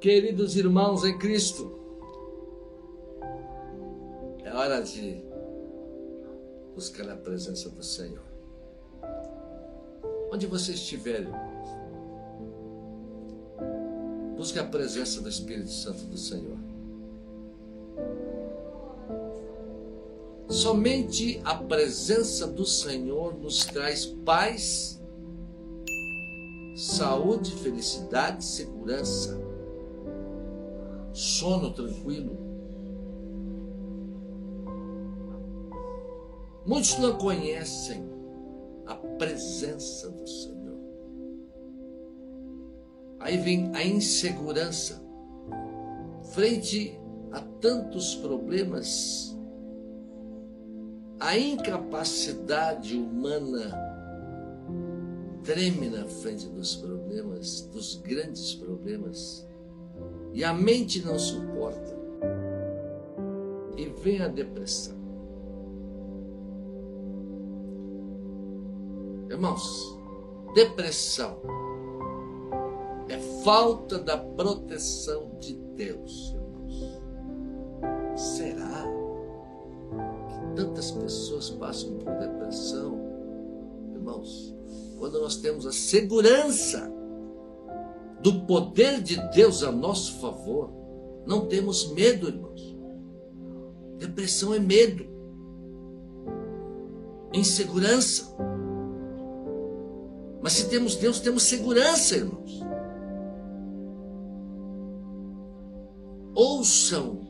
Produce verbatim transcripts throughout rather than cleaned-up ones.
Queridos irmãos em Cristo, é hora de buscar a presença do Senhor. Onde você estiver, irmãos, busque a presença do Espírito Santo do Senhor. Somente a presença do Senhor nos traz paz, saúde, felicidade, segurança, sono tranquilo. Muitos não conhecem a presença do Senhor. Aí vem a insegurança. Frente a tantos problemas, a incapacidade humana treme na frente dos problemas, dos grandes problemas, e a mente não suporta, e vem a depressão. Irmãos, depressão é falta da proteção de Deus, irmãos. Será que tantas pessoas passam por depressão, irmãos, quando nós temos a segurança do poder de Deus a nosso favor? Não temos medo, irmãos. Depressão é medo, insegurança. Mas se temos Deus, temos segurança, irmãos. Ouçam,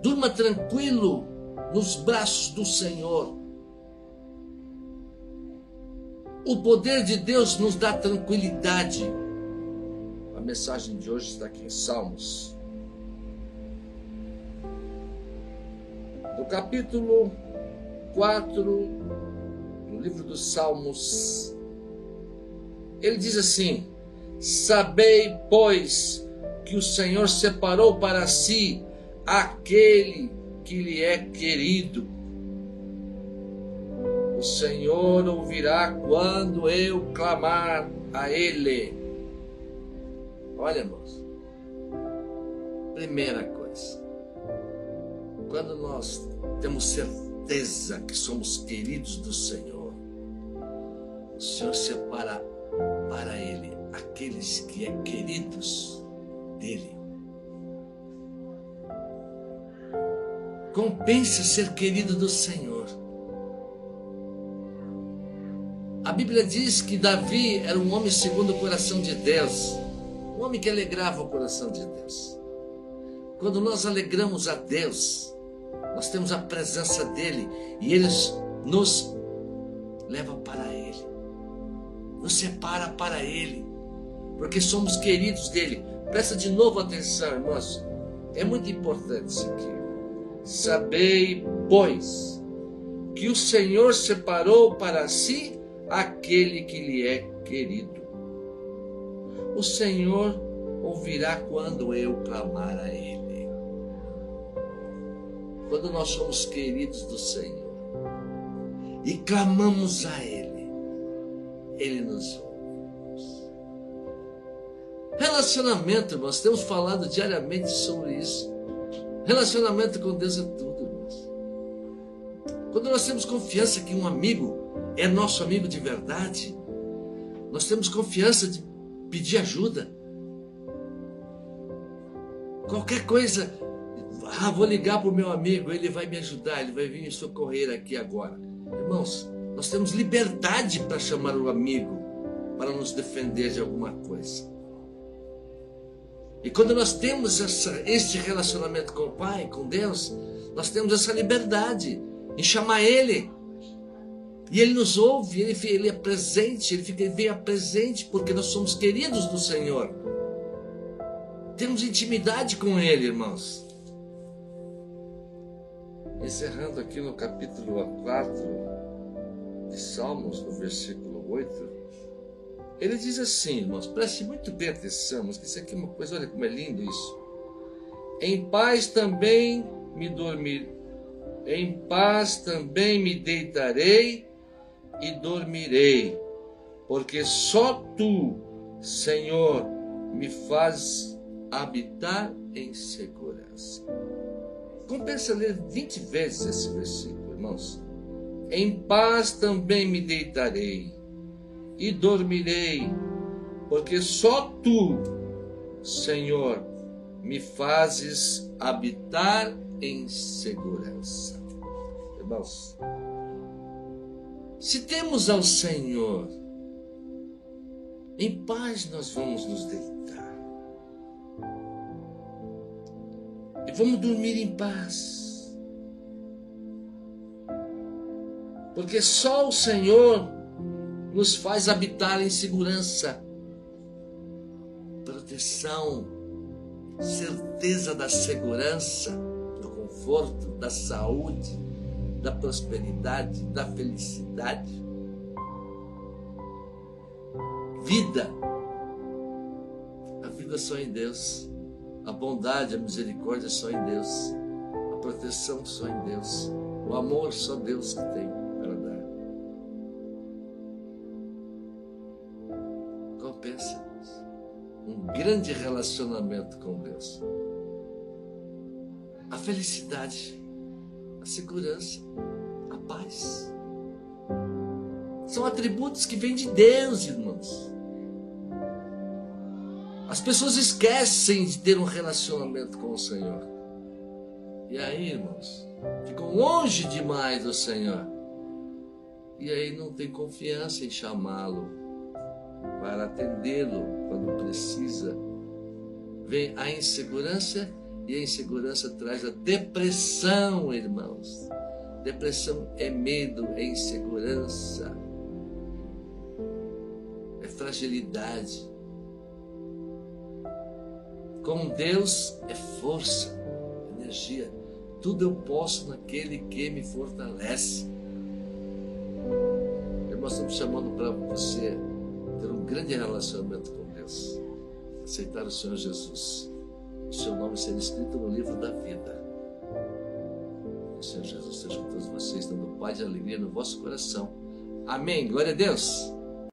durma tranquilo nos braços do Senhor. O poder de Deus nos dá tranquilidade. A mensagem de hoje está aqui em Salmos, do capítulo quatro, do livro dos Salmos. Ele diz assim: sabei, pois, que o Senhor separou para si aquele que lhe é querido. O Senhor ouvirá quando eu clamar a Ele. Olha, irmãos, primeira coisa, quando nós temos certeza que somos queridos do Senhor, o Senhor separa para Ele aqueles que é queridos dEle. Compensa ser querido do Senhor. A Bíblia diz que Davi era um homem segundo o coração de Deus, um homem que alegrava o coração de Deus. Quando nós alegramos a Deus, nós temos a presença dEle e Ele nos leva para Ele, nos separa para Ele, porque somos queridos dEle. Presta de novo atenção, irmãos, é muito importante isso aqui. Sabei, pois, que o Senhor separou para si aquele que lhe é querido. O Senhor ouvirá quando eu clamar a Ele. Quando nós somos queridos do Senhor e clamamos a Ele, Ele nos ouve. Relacionamento, irmãos, temos falado diariamente sobre isso. Relacionamento com Deus é tudo, irmãos. Quando nós temos confiança que um amigo é nosso amigo de verdade, nós temos confiança de pedir ajuda. Qualquer coisa, ah, vou ligar para o meu amigo, ele vai me ajudar, ele vai vir me socorrer aqui agora. Irmãos, nós temos liberdade para chamar o amigo, para nos defender de alguma coisa. E quando nós temos essa, este relacionamento com o Pai, com Deus, nós temos essa liberdade em chamar Ele. E Ele nos ouve, Ele, ele é presente, Ele, fica, ele vem a presente, porque nós somos queridos do Senhor. Temos intimidade com Ele, irmãos. Encerrando aqui no capítulo quatro de Salmos, no versículo oito, ele diz assim, irmãos, preste muito bem atenção, mas isso aqui é uma coisa, olha como é lindo isso. Em paz também me dormir, em paz também me deitarei e dormirei, porque só Tu, Senhor, me faz habitar em segurança. Compensa ler vinte vezes esse versículo, irmãos. Em paz também me deitarei e dormirei, porque só Tu, Senhor, me fazes habitar em segurança. Irmãos, se temos ao Senhor, em paz nós vamos nos deitar. E vamos dormir em paz. Porque só o Senhor nos faz habitar em segurança. Proteção, certeza da segurança, do conforto, da saúde, da prosperidade, da felicidade. Vida. A vida só em Deus. A bondade, a misericórdia só em Deus. A proteção só em Deus. O amor só Deus que tem para dar. Compensa um grande relacionamento com Deus. A felicidade, a segurança, a paz. São atributos que vêm de Deus, irmãos. As pessoas esquecem de ter um relacionamento com o Senhor. E aí, irmãos, ficam longe demais do Senhor. E aí não tem confiança em chamá-lo, para atendê-lo quando precisa. Vem a insegurança, e a insegurança traz a depressão, irmãos. Depressão é medo, é insegurança, é fragilidade. Com Deus é força, energia. Tudo eu posso naquele que me fortalece. Nós estamos chamando para você ter um grande relacionamento com Deus. Aceitar o Senhor Jesus. O seu nome será escrito no livro da vida. O Senhor Jesus seja com todos vocês, dando paz e alegria no vosso coração. Amém. Glória a Deus.